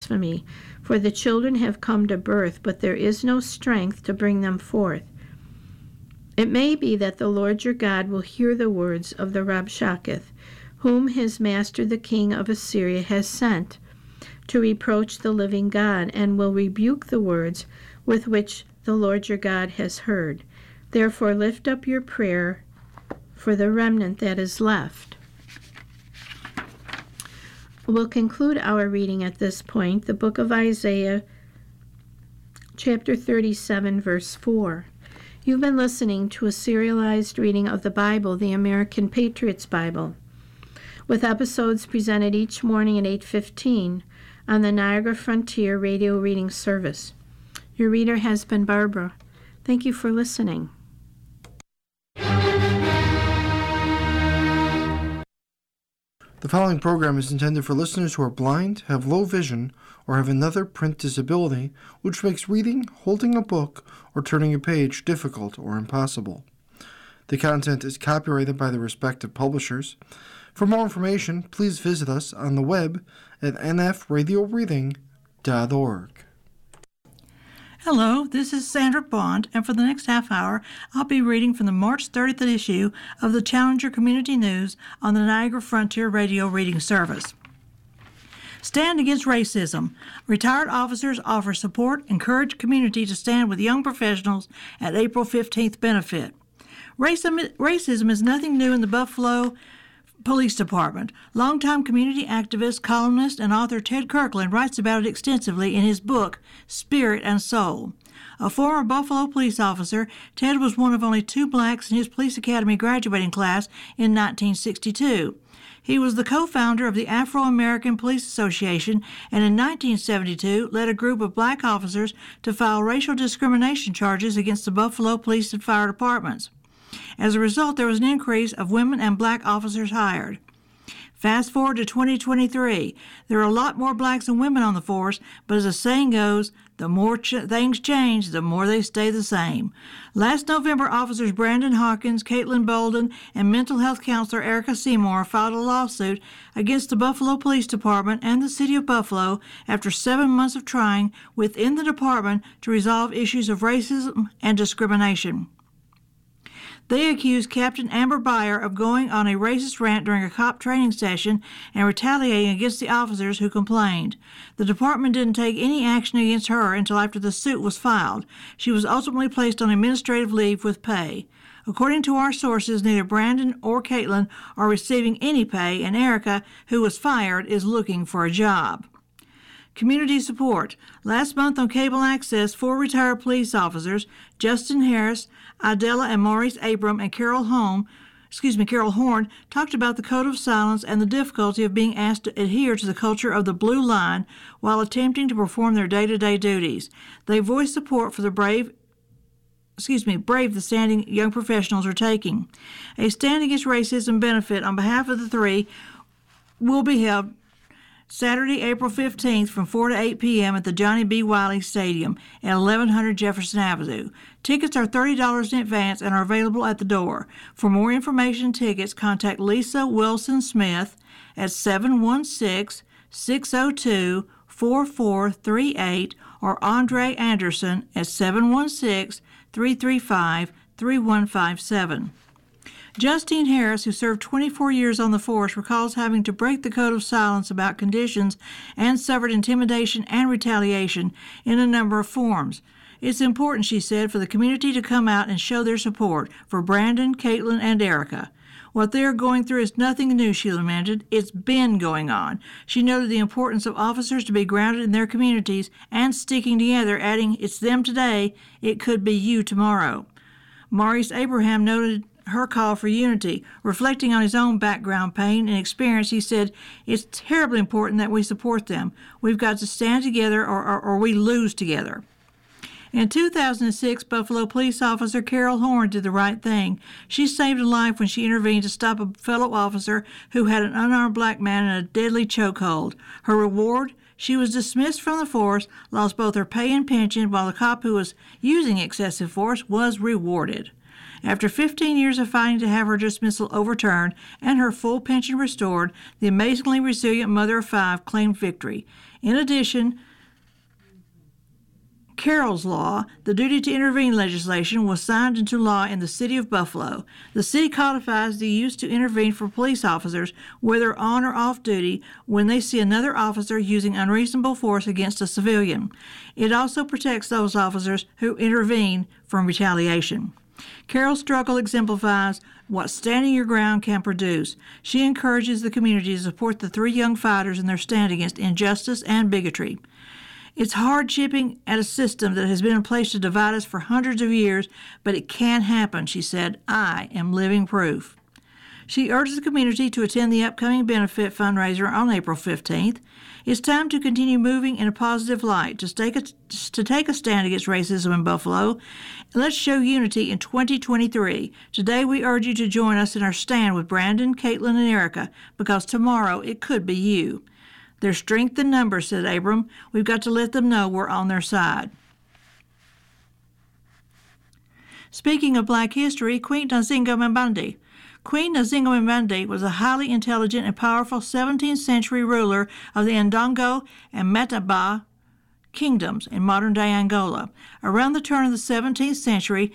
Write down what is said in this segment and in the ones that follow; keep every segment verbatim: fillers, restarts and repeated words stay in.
blasphemy, for the children have come to birth, but there is no strength to bring them forth. It may be that the Lord your God will hear the words of the Rabshakeh, whom his master the king of Assyria has sent, to reproach the living God, and will rebuke the words with which the Lord your God has heard. Therefore lift up your prayer for the remnant that is left. We'll conclude our reading at this point, the book of Isaiah, chapter thirty-seven, verse four. You've been listening to a serialized reading of the Bible, the American Patriots Bible, with episodes presented each morning at eight fifteen on the Niagara Frontier Radio Reading Service. Your reader has been Barbara. Thank you for listening. The following program is intended for listeners who are blind, have low vision, or have another print disability, which makes reading, holding a book, or turning a page difficult or impossible. The content is copyrighted by the respective publishers. For more information, please visit us on the web at n f radio reading dot org. Hello, this is Sandra Bond, and for the next half hour, I'll be reading from the March thirtieth issue of the Challenger Community News on the Niagara Frontier Radio Reading Service. Stand Against Racism. Retired officers offer support, encourage community to stand with young professionals at April fifteenth benefit. Racism, racism is nothing new in the Buffalo Police Department. Longtime community activist, columnist, and author Ted Kirkland writes about it extensively in his book, Spirit and Soul. A former Buffalo police officer, Ted was one of only two blacks in his police academy graduating class in nineteen sixty-two. He was the co-founder of the Afro-American Police Association and in nineteen seventy-two led a group of black officers to file racial discrimination charges against the Buffalo Police and Fire Departments. As a result, there was an increase of women and black officers hired. Fast forward to twenty twenty-three. There are a lot more blacks than women on the force, but as the saying goes, the more ch- things change, the more they stay the same. Last November, officers Brandon Hawkins, Caitlin Bolden, and mental health counselor Erica Seymour filed a lawsuit against the Buffalo Police Department and the City of Buffalo after seven months of trying within the department to resolve issues of racism and discrimination. They accused Captain Amber Byer of going on a racist rant during a cop training session and retaliating against the officers who complained. The department didn't take any action against her until after the suit was filed. She was ultimately placed on administrative leave with pay. According to our sources, neither Brandon or Caitlin are receiving any pay, and Erica, who was fired, is looking for a job. Community support. Last month on cable access, four retired police officers, Justin Harris, Idella and Maurice Abram, and Carol Home, excuse me, Carol Horn, talked about the code of silence and the difficulty of being asked to adhere to the culture of the blue line while attempting to perform their day-to-day duties. They voiced support for the brave excuse me, brave the standing young professionals are taking. A Stand Against Racism benefit on behalf of the three will be held Saturday, April fifteenth from four to eight p.m. at the Johnny B. Wiley Stadium at eleven hundred Jefferson Avenue. Tickets are thirty dollars in advance and are available at the door. For more information and tickets, contact Lisa Wilson Smith at seven one six, six zero two, four four three eight or Andre Anderson at seven one six, three three five, three one five seven. Justine Harris, who served twenty-four years on the force, recalls having to break the code of silence about conditions and suffered intimidation and retaliation in a number of forms. It's important, she said, for the community to come out and show their support for Brandon, Caitlin, and Erica. What they are going through is nothing new, she lamented. It's been going on. She noted the importance of officers to be grounded in their communities and sticking together, adding, it's them today, it could be you tomorrow. Maurice Abraham noted her call for unity. Reflecting on his own background pain and experience, he said, it's terribly important that we support them. We've got to stand together or, or, or we lose together. In two thousand six, Buffalo police officer Carol Horn did the right thing. She saved a life when she intervened to stop a fellow officer who had an unarmed black man in a deadly chokehold. Her reward? She was dismissed from the force, lost both her pay and pension, while the cop who was using excessive force was rewarded. After fifteen years of fighting to have her dismissal overturned and her full pension restored, the amazingly resilient mother of five claimed victory. In addition, Carroll's Law, the duty to intervene legislation, was signed into law in the city of Buffalo. The city codifies the use to intervene for police officers, whether on or off duty, when they see another officer using unreasonable force against a civilian. It also protects those officers who intervene from retaliation. Carroll's struggle exemplifies what standing your ground can produce. She encourages the community to support the three young fighters in their stand against injustice and bigotry. It's hard chipping at a system that has been in place to divide us for hundreds of years, but it can happen, she said. I am living proof. She urges the community to attend the upcoming benefit fundraiser on April fifteenth. It's time to continue moving in a positive light, to take a, to take a stand against racism in Buffalo. Let's show unity in twenty twenty-three. Today we urge you to join us in our stand with Brandon, Caitlin, and Erica, because tomorrow it could be you. There's strength in numbers, said Abram. We've got to let them know we're on their side. Speaking of black history, Queen Nzinga Mbandi. Queen Nzinga Mbandi was a highly intelligent and powerful seventeenth century ruler of the Ndongo and Matamba kingdoms in modern-day Angola. Around the turn of the seventeenth century,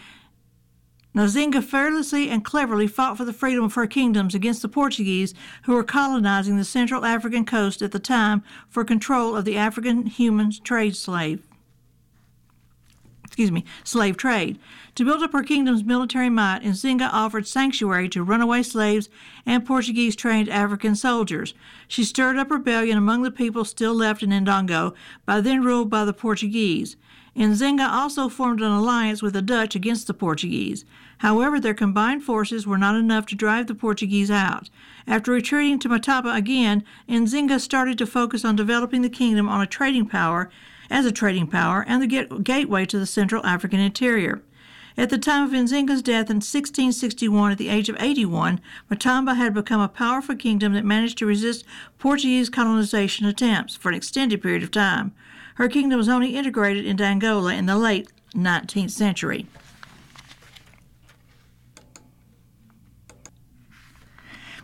Nzinga fearlessly and cleverly fought for the freedom of her kingdoms against the Portuguese, who were colonizing the Central African coast at the time for control of the African human trade slave. Excuse me, slave trade. To build up her kingdom's military might, Nzinga offered sanctuary to runaway slaves and Portuguese-trained African soldiers. She stirred up rebellion among the people still left in Ndongo, by then ruled by the Portuguese. Nzinga also formed an alliance with the Dutch against the Portuguese. However, their combined forces were not enough to drive the Portuguese out. After retreating to Mataba again, Nzinga started to focus on developing the kingdom on a trading power, as a trading power and the get- gateway to the Central African interior. At the time of Nzinga's death in sixteen sixty-one, at the age of eighty-one, Matamba had become a powerful kingdom that managed to resist Portuguese colonization attempts for an extended period of time. Her kingdom was only integrated into Angola in the late nineteenth century.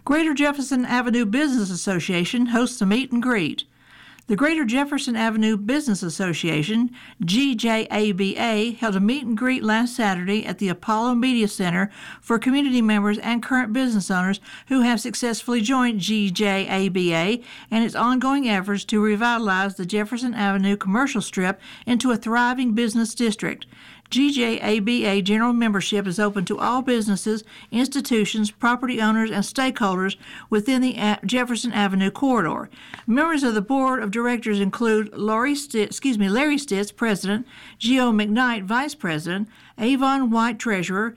Greater Jefferson Avenue Business Association hosts a meet and greet. The Greater Jefferson Avenue Business Association, G J A B A, held a meet and greet last Saturday at the Apollo Media Center for community members and current business owners who have successfully joined G J A B A and its ongoing efforts to revitalize the Jefferson Avenue commercial strip into a thriving business district. G J A B A general membership is open to all businesses, institutions, property owners, and stakeholders within the Jefferson Avenue corridor. Members of the board of directors include Larry Stitt, excuse me, Larry Stitz, president, Geo McKnight, vice president, Avon White, treasurer,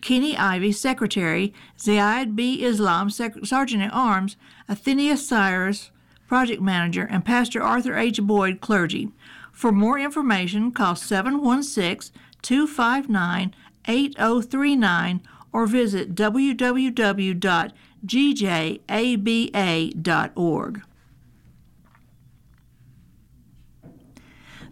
Kenny Ivey, secretary, Zaid B. Islam, sec- sergeant at arms, Athenia Cyrus, project manager, and Pastor Arthur H. Boyd, clergy. For more information, call seven one six, two five nine, eight zero three nine or visit w w w dot g j a b a dot org.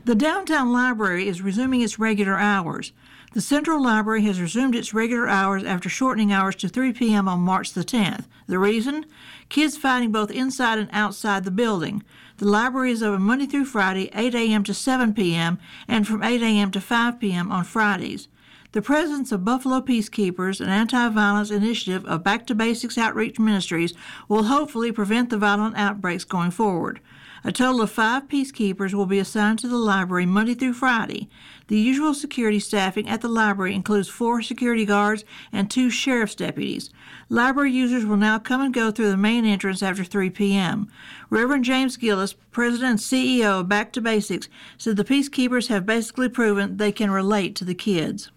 The downtown library is resuming its regular hours. The Central Library has resumed its regular hours after shortening hours to three p.m. on March the tenth. The reason? Kids fighting both inside and outside the building. The library is open Monday through Friday, eight a.m. to seven p.m., and from eight a.m. to five p.m. on Fridays. The presence of Buffalo Peacekeepers, an anti-violence initiative of Back to Basics Outreach Ministries, will hopefully prevent the violent outbreaks going forward. A total of five peacekeepers will be assigned to the library Monday through Friday. The usual security staffing at the library includes four security guards and two sheriff's deputies. Library users will now come and go through the main entrance after three p.m. Reverend James Gillis, president and C E O of Back to Basics, said the peacekeepers have basically proven they can relate to the kids.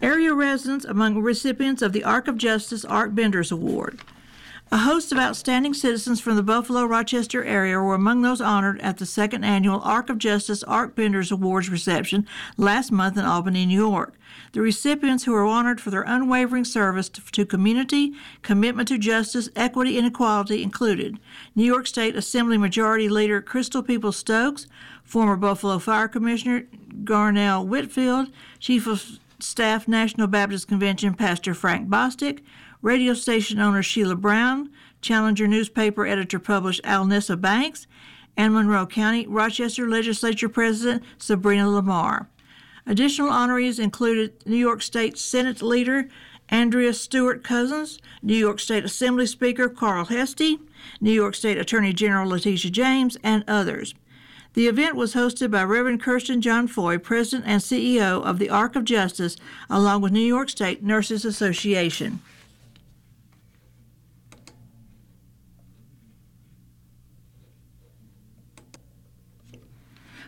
Area residents among recipients of the Arc of Justice Arc Benders Award. A host of outstanding citizens from the Buffalo-Rochester area were among those honored at the second annual Arc of Justice Arc Benders Awards reception last month in Albany, New York. The recipients, who were honored for their unwavering service to community, commitment to justice, equity, and equality, included New York State Assembly Majority Leader Crystal Peoples-Stokes, former Buffalo Fire Commissioner Garnell Whitfield, Chief of Staff National Baptist Convention Pastor Frank Bostic, radio station owner Sheila Brown, Challenger newspaper editor-published Alnissa Banks, and Monroe County Rochester Legislature President Sabrina Lamar. Additional honorees included New York State Senate Leader Andrea Stewart Cousins, New York State Assembly Speaker Carl Hestie, New York State Attorney General Letitia James, and others. The event was hosted by Reverend Kirsten John Foy, President and C E O of the Arc of Justice, along with New York State Nurses Association.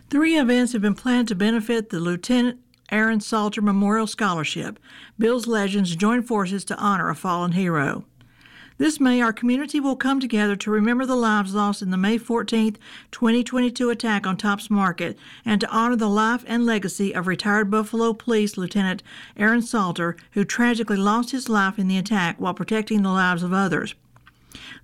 Three events have been planned to benefit the Lieutenant Aaron Salter Memorial Scholarship. Bill's Legends join forces to honor a fallen hero. This May, our community will come together to remember the lives lost in the May fourteenth, twenty twenty-two attack on Topps Market and to honor the life and legacy of retired Buffalo Police Lieutenant Aaron Salter, who tragically lost his life in the attack while protecting the lives of others.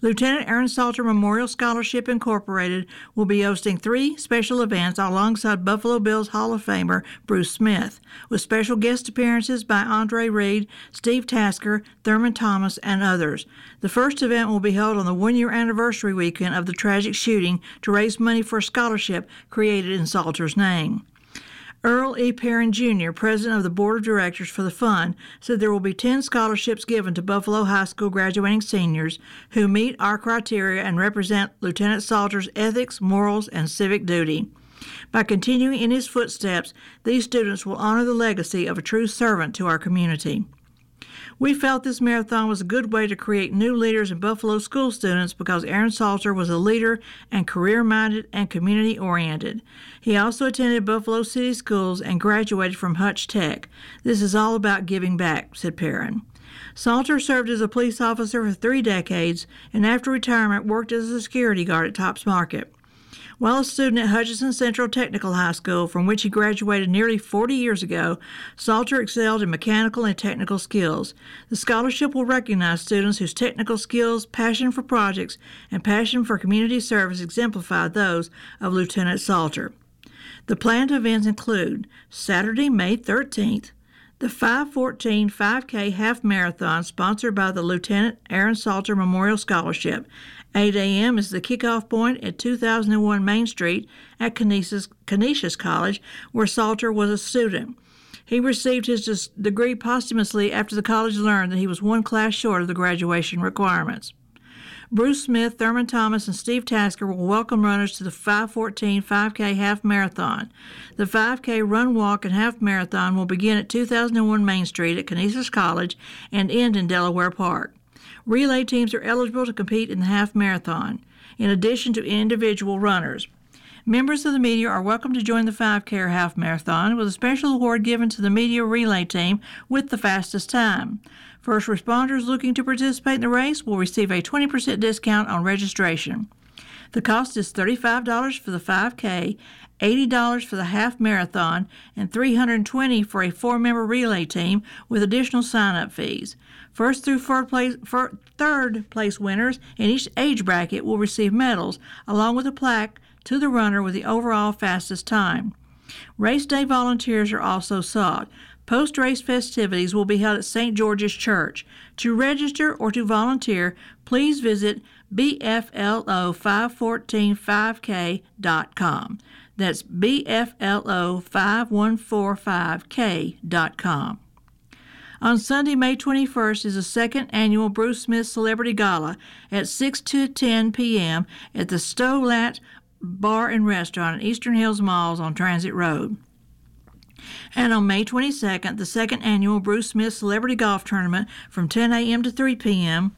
Lieutenant Aaron Salter Memorial Scholarship Incorporated will be hosting three special events alongside Buffalo Bills Hall of Famer Bruce Smith, with special guest appearances by Andre Reed, Steve Tasker, Thurman Thomas, and others. The first event will be held on the one-year anniversary weekend of the tragic shooting to raise money for a scholarship created in Salter's name. Earl E. Perrin, Junior, president of the board of directors for the fund, said there will be ten scholarships given to Buffalo High School graduating seniors who meet our criteria and represent Lieutenant Salter's ethics, morals, and civic duty. By continuing in his footsteps, these students will honor the legacy of a true servant to our community. We felt this marathon was a good way to create new leaders in Buffalo school students because Aaron Salter was a leader and career-minded and community-oriented. He also attended Buffalo City Schools and graduated from Hutch Tech. This is all about giving back, said Perrin. Salter served as a police officer for three decades and after retirement worked as a security guard at Topps Market. While a student at Hutchinson Central Technical High School, from which he graduated nearly forty years ago, Salter excelled in mechanical and technical skills. The scholarship will recognize students whose technical skills, passion for projects, and passion for community service exemplify those of Lieutenant Salter. The planned events include Saturday, May thirteenth, the five fourteen five K Half Marathon sponsored by the Lieutenant Aaron Salter Memorial Scholarship. eight a.m. is the kickoff point at two thousand one Main Street at Canisius, Canisius College, where Salter was a student. He received his degree posthumously after the college learned that he was one class short of the graduation requirements. Bruce Smith, Thurman Thomas, and Steve Tasker will welcome runners to the five fourteen five K Half Marathon. The five K Run, Walk, and Half Marathon will begin at two thousand one Main Street at Canisius College and end in Delaware Park. Relay teams are eligible to compete in the half marathon, in addition to individual runners. Members of the media are welcome to join the five K Half Marathon with a special award given to the media relay team with the fastest time. First responders looking to participate in the race will receive a twenty percent discount on registration. The cost is thirty-five dollars for the five K, eighty dollars for the half marathon, and three hundred twenty dollars for a four-member relay team with additional sign-up fees. First through third place, third place winners in each age bracket will receive medals, along with a plaque to the runner with the overall fastest time. Race day volunteers are also sought. Post-race festivities will be held at Saint George's Church. To register or to volunteer, please visit B F L O five one four five K dot com. That's B F L O five one four five K dot com. On Sunday, May twenty-first, is the second annual Bruce Smith Celebrity Gala at six to ten p.m. at the Stolat Bar and Restaurant at Eastern Hills Malls on Transit Road. And on May twenty-second, the second annual Bruce Smith Celebrity Golf Tournament from ten a.m. to three p.m.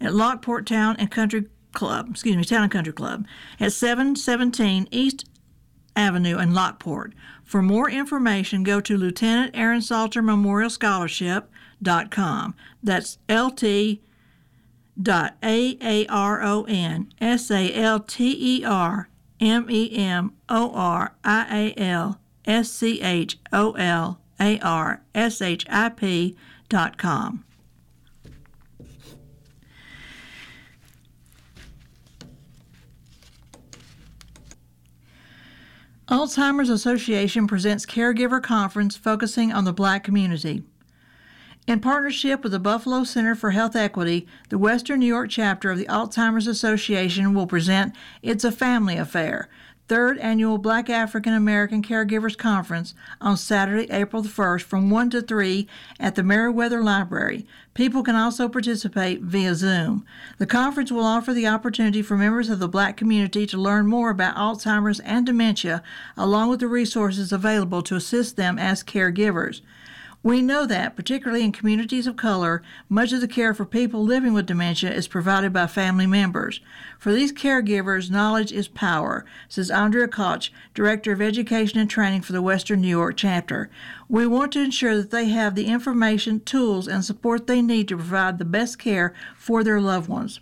at Lockport Town and Country Club, excuse me, Town and Country Club, at seven seventeen East Avenue in Lockport. For more information, go to Lieutenant Aaron Salter Memorial Scholarship dot com. That's L T dot A A R O N S A L T E R M E M O R I A L S C H O L A R S H I P dot com. Alzheimer's Association presents Caregiver Conference focusing on the Black community. In partnership with the Buffalo Center for Health Equity, the Western New York chapter of the Alzheimer's Association will present It's a Family Affair, third Annual Black African American Caregivers Conference on Saturday, April the first from one to three at the Meriwether Library. People can also participate via Zoom. The conference will offer the opportunity for members of the Black community to learn more about Alzheimer's and dementia, along with the resources available to assist them as caregivers. We know that, particularly in communities of color, much of the care for people living with dementia is provided by family members. For these caregivers, knowledge is power, says Andrea Koch, Director of Education and Training for the Western New York chapter. We want to ensure that they have the information, tools, and support they need to provide the best care for their loved ones.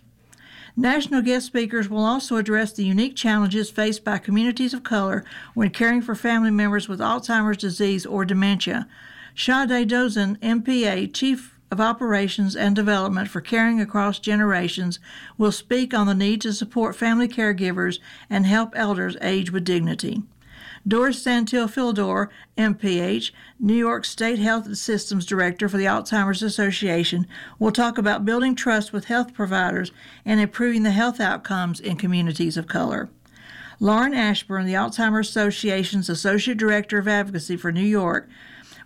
National guest speakers will also address the unique challenges faced by communities of color when caring for family members with Alzheimer's disease or dementia. Sade Dozen, M P A, Chief of Operations and Development for Caring Across Generations, will speak on the need to support family caregivers and help elders age with dignity. Doris Santil-Fildor, M P H, New York State Health Systems Director for the Alzheimer's Association, will talk about building trust with health providers and improving the health outcomes in communities of color. Lauren Ashburn, the Alzheimer's Association's Associate Director of Advocacy for New York,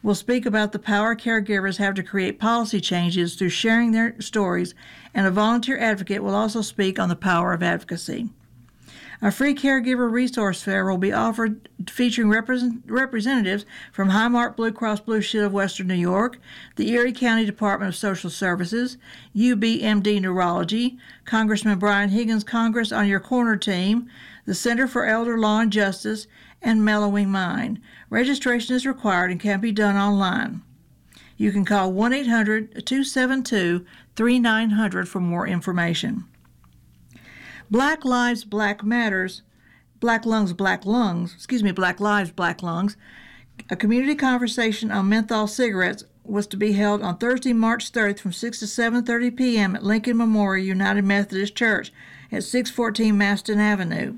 will speak about the power caregivers have to create policy changes through sharing their stories, and a volunteer advocate will also speak on the power of advocacy. A free caregiver resource fair will be offered featuring represent- representatives from Highmark Blue Cross Blue Shield of Western New York, the Erie County Department of Social Services, U B M D Neurology, Congressman Brian Higgins' Congress on Your Corner team, the Center for Elder Law and Justice, and Mellowing Mind. Registration is required and can be done online. You can call one eight hundred two seven two three nine zero zero for more information. Black Lives, Black Matters, Black Lungs, Black Lungs, excuse me, Black Lives, Black Lungs, a community conversation on menthol cigarettes was to be held on Thursday, March thirtieth from six to seven thirty p.m. at Lincoln Memorial United Methodist Church at six fourteen Maston Avenue.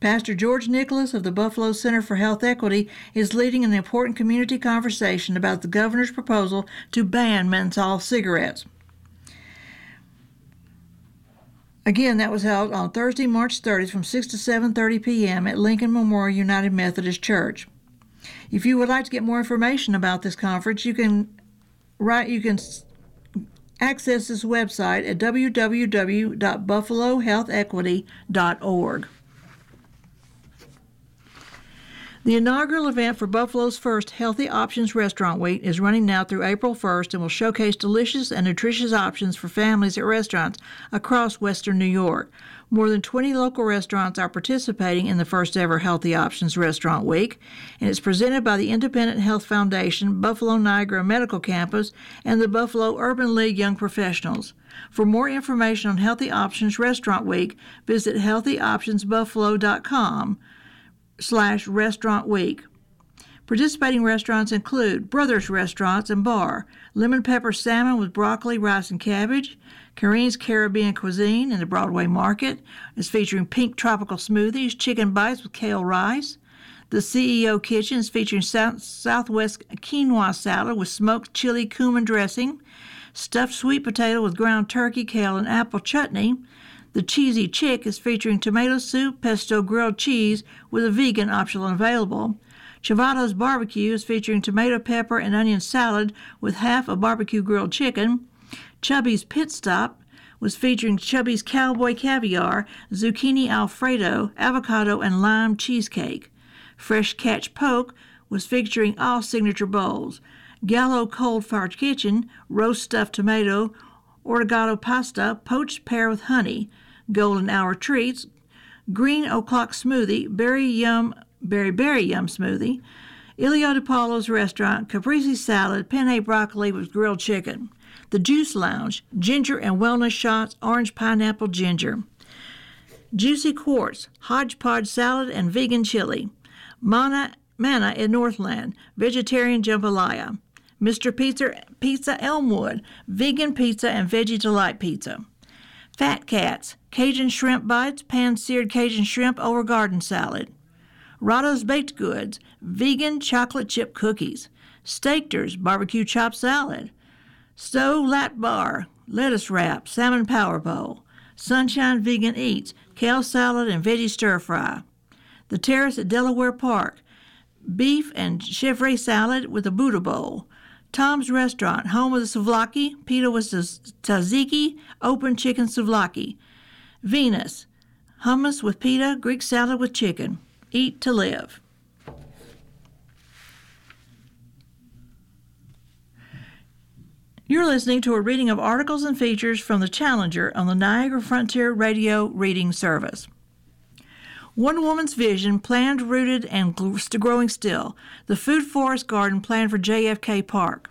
Pastor George Nicholas of the Buffalo Center for Health Equity is leading an important community conversation about the governor's proposal to ban menthol cigarettes. Again, that was held on Thursday, March thirtieth from six to seven thirty p.m. at Lincoln Memorial United Methodist Church. If you would like to get more information about this conference, you can write, you can access this website at w w w dot buffalo health equity dot org. The inaugural event for Buffalo's first Healthy Options Restaurant Week is running now through April first and will showcase delicious and nutritious options for families at restaurants across Western New York. More than twenty local restaurants are participating in the first ever Healthy Options Restaurant Week, and it's presented by the Independent Health Foundation, Buffalo Niagara Medical Campus, and the Buffalo Urban League Young Professionals. For more information on Healthy Options Restaurant Week, visit healthy options buffalo dot com. slash Restaurant Week. Participating restaurants include Brothers Restaurants and Bar, Lemon Pepper Salmon with Broccoli, Rice, and Cabbage, Kareen's Caribbean Cuisine in the Broadway Market is featuring pink tropical smoothies, chicken bites with kale rice. The C E O Kitchen is featuring South, Southwest quinoa salad with smoked chili cumin dressing, stuffed sweet potato with ground turkey, kale, and apple chutney. The Cheesy Chick is featuring tomato soup, pesto grilled cheese with a vegan option available. Chivado's Barbecue is featuring tomato, pepper, and onion salad with half a barbecue grilled chicken. Chubby's Pit Stop was featuring Chubby's Cowboy Caviar, Zucchini Alfredo, Avocado, and Lime Cheesecake. Fresh Catch Poke was featuring all signature bowls. Gallo Cold Fire Kitchen, roast stuffed tomato, Ortagato Pasta, Poached Pear with Honey, Golden Hour Treats, Green O'Clock Smoothie, Berry Yum, Berry Berry Yum Smoothie, Ilio De Paulo's Restaurant, Caprese Salad, Penne Broccoli with Grilled Chicken, The Juice Lounge, Ginger and Wellness Shots, Orange Pineapple Ginger, Juicy Quartz, Hodgepodge Salad and Vegan Chili, Mana, Mana in Northland, Vegetarian Jambalaya, Mister Pizza, Pizza Elmwood, Vegan Pizza and Veggie Delight Pizza. Fat Cats, Cajun Shrimp Bites, Pan-Seared Cajun Shrimp over Garden Salad. Rotto's Baked Goods, Vegan Chocolate Chip Cookies. Steakters, Barbecue Chop Salad. Stowe Lat Bar, Lettuce Wrap, Salmon Power Bowl, Sunshine Vegan Eats, Kale Salad and Veggie Stir Fry. The Terrace at Delaware Park, Beef and Chevre Salad with a Buddha Bowl. Tom's Restaurant, Home of the Souvlaki, Pita with Tzatziki, Open Chicken Souvlaki. Venus, Hummus with Pita, Greek Salad with Chicken. Eat to Live. You're listening to a reading of articles and features from the Challenger on the Niagara Frontier Radio Reading Service. One Woman's Vision, Planned, Rooted, and Growing Still, the Food Forest Garden Plan for J F K Park.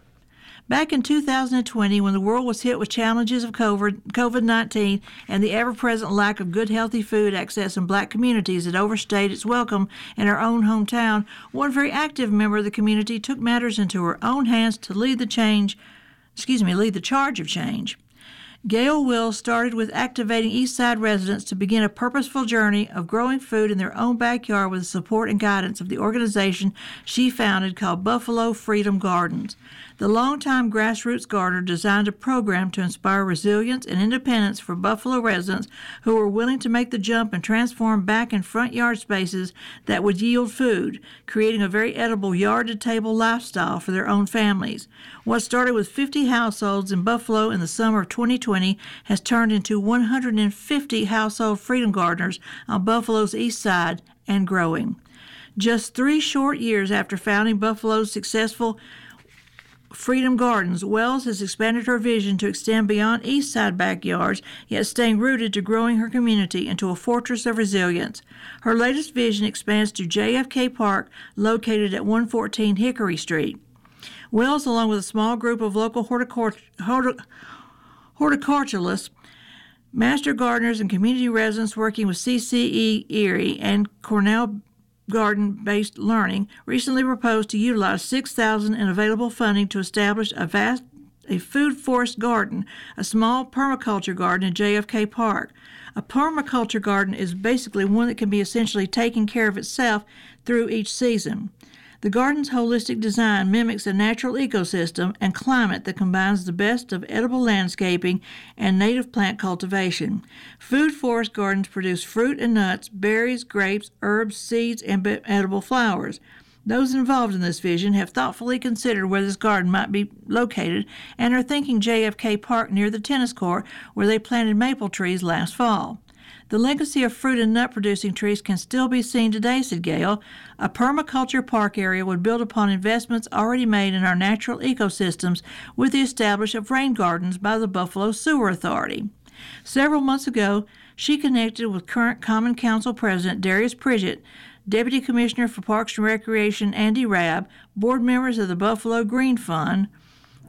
Back in two thousand twenty, when the world was hit with challenges of COVID nineteen and the ever-present lack of good, healthy food access in black communities that overstayed its welcome in our own hometown, one very active member of the community took matters into her own hands to lead the change, excuse me, lead the charge of change. Gail Will started with activating Eastside residents to begin a purposeful journey of growing food in their own backyard with the support and guidance of the organization she founded called Buffalo Freedom Gardens. The longtime grassroots gardener designed a program to inspire resilience and independence for Buffalo residents who were willing to make the jump and transform back and front yard spaces that would yield food, creating a very edible yard-to-table lifestyle for their own families. What started with fifty households in Buffalo in the summer of twenty twenty has turned into one hundred fifty household freedom gardeners on Buffalo's east side and growing. Just three short years after founding Buffalo's successful Freedom Gardens, Wells has expanded her vision to extend beyond east side backyards, yet staying rooted to growing her community into a fortress of resilience. Her latest vision expands to J F K Park, located at one fourteen Hickory Street. Wells, along with a small group of local horticort- hortic- horticulturalists, master gardeners, and community residents working with C C E Erie and Cornell Garden-based learning, recently proposed to utilize six thousand dollars in available funding to establish a vast a food forest garden, a small permaculture garden in J F K Park. A permaculture garden is basically one that can be essentially taking care of itself through each season. The garden's holistic design mimics a natural ecosystem and climate that combines the best of edible landscaping and native plant cultivation. Food forest gardens produce fruit and nuts, berries, grapes, herbs, seeds, and edible flowers. Those involved in this vision have thoughtfully considered where this garden might be located and are thinking J F K Park near the tennis court where they planted maple trees last fall. The legacy of fruit and nut-producing trees can still be seen today, said Gail. A permaculture park area would build upon investments already made in our natural ecosystems with the establishment of rain gardens by the Buffalo Sewer Authority. Several months ago, she connected with current Common Council President Darius Pridgett, Deputy Commissioner for Parks and Recreation Andy Rabb, board members of the Buffalo Green Fund —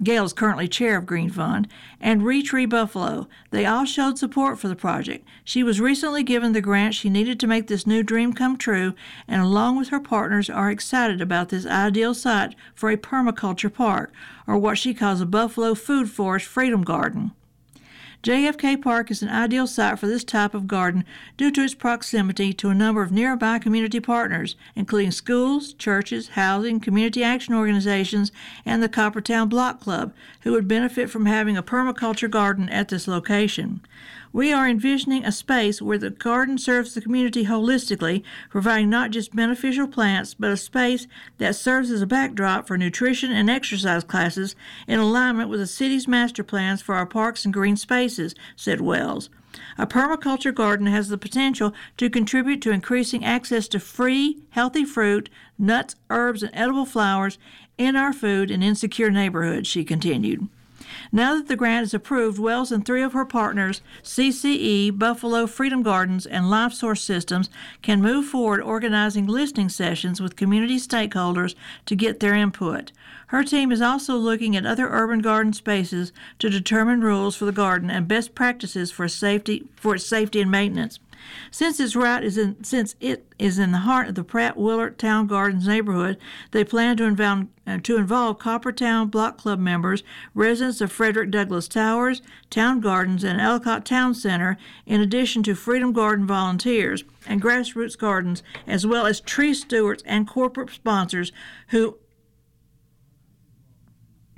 Gail is currently chair of Green Fund — and Retree Buffalo. They all showed support for the project. She was recently given the grant she needed to make this new dream come true, and along with her partners are excited about this ideal site for a permaculture park, or what she calls a Buffalo Food Forest Freedom Garden. J F K Park is an ideal site for this type of garden due to its proximity to a number of nearby community partners, including schools, churches, housing, community action organizations, and the Coppertown Block Club, who would benefit from having a permaculture garden at this location. We are envisioning a space where the garden serves the community holistically, providing not just beneficial plants, but a space that serves as a backdrop for nutrition and exercise classes in alignment with the city's master plans for our parks and green spaces, said Wells. A permaculture garden has the potential to contribute to increasing access to free, healthy fruit, nuts, herbs, and edible flowers in our food and insecure neighborhoods, she continued. Now that the grant is approved, Wells and three of her partners, C C E, Buffalo Freedom Gardens, and Life Source Systems, can move forward organizing listening sessions with community stakeholders to get their input. Her team is also looking at other urban garden spaces to determine rules for the garden and best practices for safety, for its safety and maintenance. Since its route is in, since it is in the heart of the Pratt-Willard Town Gardens neighborhood, they plan to involve, uh, to involve Coppertown Block Club members, residents of Frederick Douglass Towers, Town Gardens, and Ellicott Town Center, in addition to Freedom Garden volunteers and grassroots gardens, as well as tree stewards and corporate sponsors who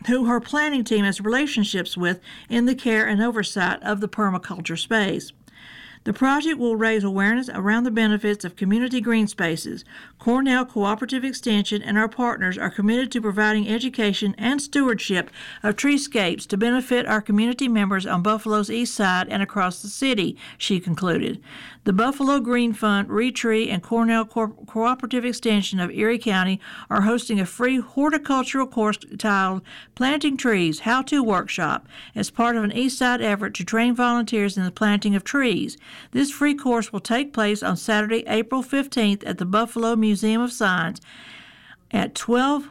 who her planning team has relationships with in the care and oversight of the permaculture space. The project will raise awareness around the benefits of community green spaces. Cornell Cooperative Extension and our partners are committed to providing education and stewardship of treescapes to benefit our community members on Buffalo's east side and across the city, she concluded. The Buffalo Green Fund, ReTree, and Cornell Co- Cooperative Extension of Erie County are hosting a free horticultural course titled Planting Trees, How-To Workshop as part of an east side effort to train volunteers in the planting of trees. This free course will take place on Saturday, April fifteenth at the Buffalo Museum of Science at twelve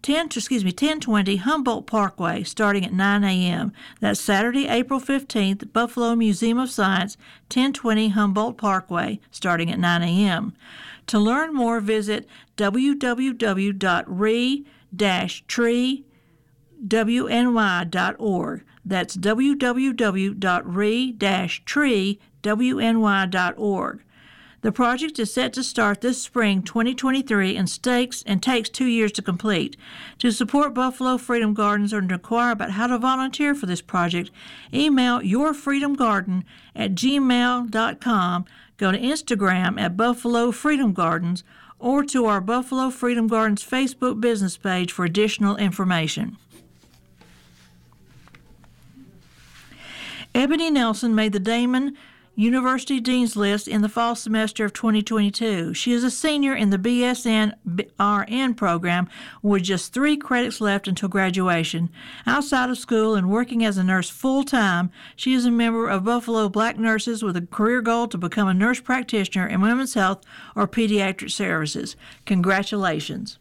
ten, excuse me, ten twenty Humboldt Parkway, starting at nine a.m. That's Saturday, April fifteenth, Buffalo Museum of Science, ten twenty Humboldt Parkway, starting at nine a.m. To learn more, visit w w w dot r e dash tree w n y dot org. That's w w w dot r e dash tree w n y dot org. The project is set to start this spring twenty twenty-three and, stakes, and takes two years to complete. To support Buffalo Freedom Gardens or to inquire about how to volunteer for this project, email yourfreedomgarden at gmail dot com, go to Instagram at Buffalo Freedom Gardens, or to our Buffalo Freedom Gardens Facebook business page for additional information. Ebony Nelson made the Damon University Dean's List in the fall semester of twenty twenty-two. She is a senior in the B S N R N program with just three credits left until graduation. Outside of school and working as a nurse full-time, she is a member of Buffalo Black Nurses with a career goal to become a nurse practitioner in women's health or pediatric services. Congratulations.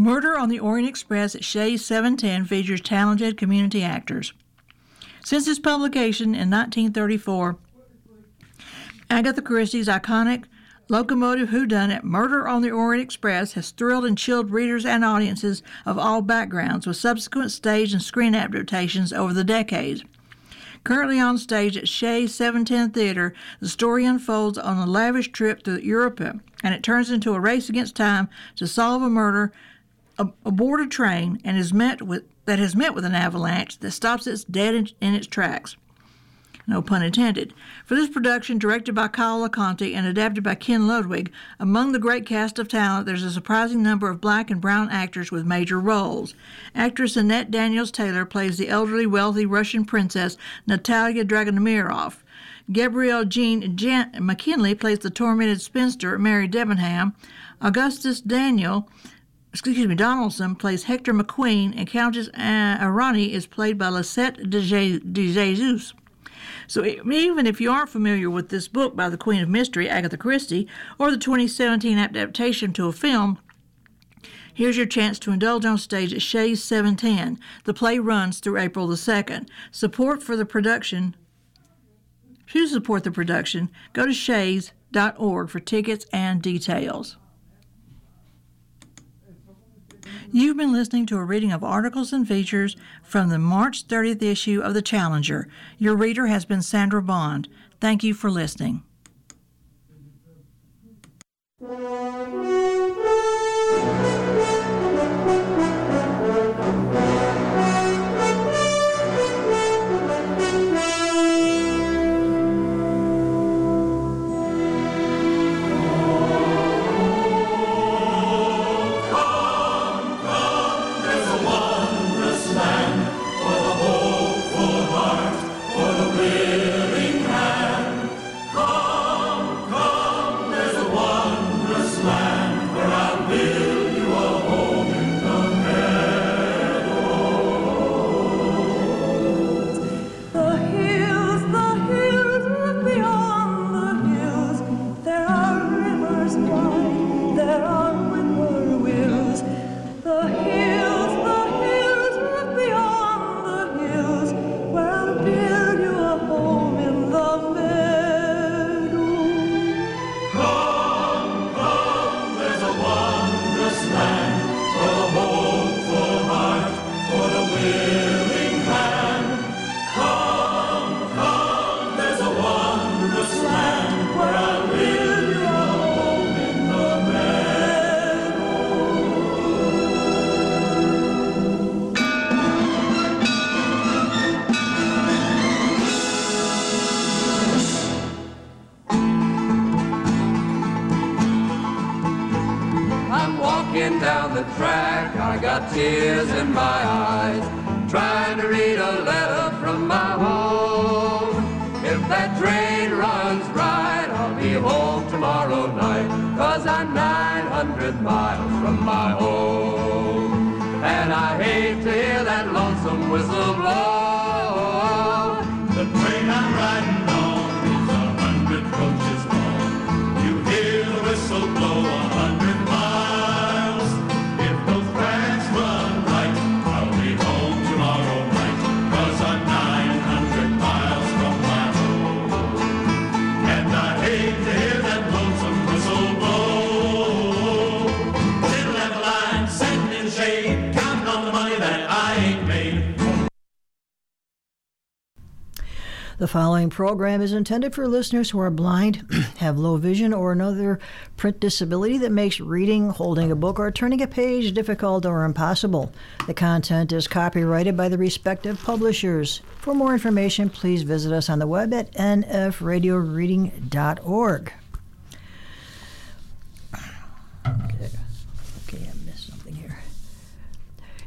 Murder on the Orient Express at Shays seven ten features talented community actors. Since its publication in nineteen thirty-four, Agatha Christie's iconic locomotive whodunit, Murder on the Orient Express, has thrilled and chilled readers and audiences of all backgrounds with subsequent stage and screen adaptations over the decades. Currently on stage at Shays seven ten Theater, the story unfolds on a lavish trip through Europe, and it turns into a race against time to solve a murder aboard a train and is met with that has met with an avalanche that stops it dead in, in its tracks. No pun intended. For this production, directed by Kyle LaConte and adapted by Ken Ludwig, among the great cast of talent, there's a surprising number of black and brown actors with major roles. Actress Annette Daniels-Taylor plays the elderly, wealthy Russian princess Natalia Dragomirov. Gabrielle Jean Jan- McKinley plays the tormented spinster Mary Debenham. Augustus Daniel Excuse me, Donaldson plays Hector McQueen, and Countess Arani is played by Lisette de Jesus. So even if you aren't familiar with this book by the Queen of Mystery, Agatha Christie, or the twenty seventeen adaptation to a film, here's your chance to indulge on stage at Shays seven ten. The play runs through April the second. Support for the production. To support the production, go to shays dot org for tickets and details. You've been listening to a reading of articles and features from the March thirtieth issue of the Challenger. Your reader has been Sandra Bond. Thank you for listening. Land. down the track, I got tears in my eyes, trying to read a letter from my home. If that train runs right, I'll be home tomorrow night, 'cause I'm nine hundred miles from my home. And I hate to hear that lonesome whistle blow. The train I'm riding on is a hundred coaches long. You hear the whistle blow a hundred miles. If those tracks run right, I'll be home tomorrow night, 'cause I'm nine hundred miles from my home. And I hate to hear that lonesome whistle blow. Fiddle at the line, sitting in shade, that I ain't made. The following program is intended for listeners who are blind, have low vision, or another print disability that makes reading, holding a book, or turning a page difficult or impossible. The content is copyrighted by the respective publishers. For more information, please visit us on the web at n f radio reading dot org. Okay.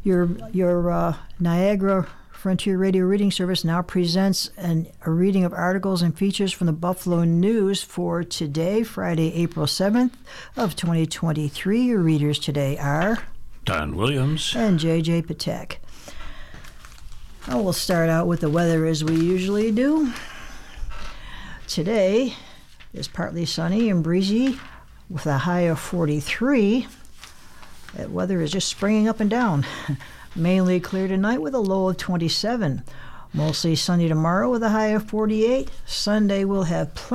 Your your uh, Niagara Frontier Radio Reading Service now presents an, a reading of articles and features from the Buffalo News for today, Friday, April seventh of twenty twenty-three. Your readers today are Don Williams and J J Patek. I will start out with the weather as we usually do. Today is partly sunny and breezy with a high of forty-three. That weather is just springing up and down. Mainly clear tonight with a low of twenty-seven. Mostly sunny tomorrow with a high of forty-eight. Sunday will have plenty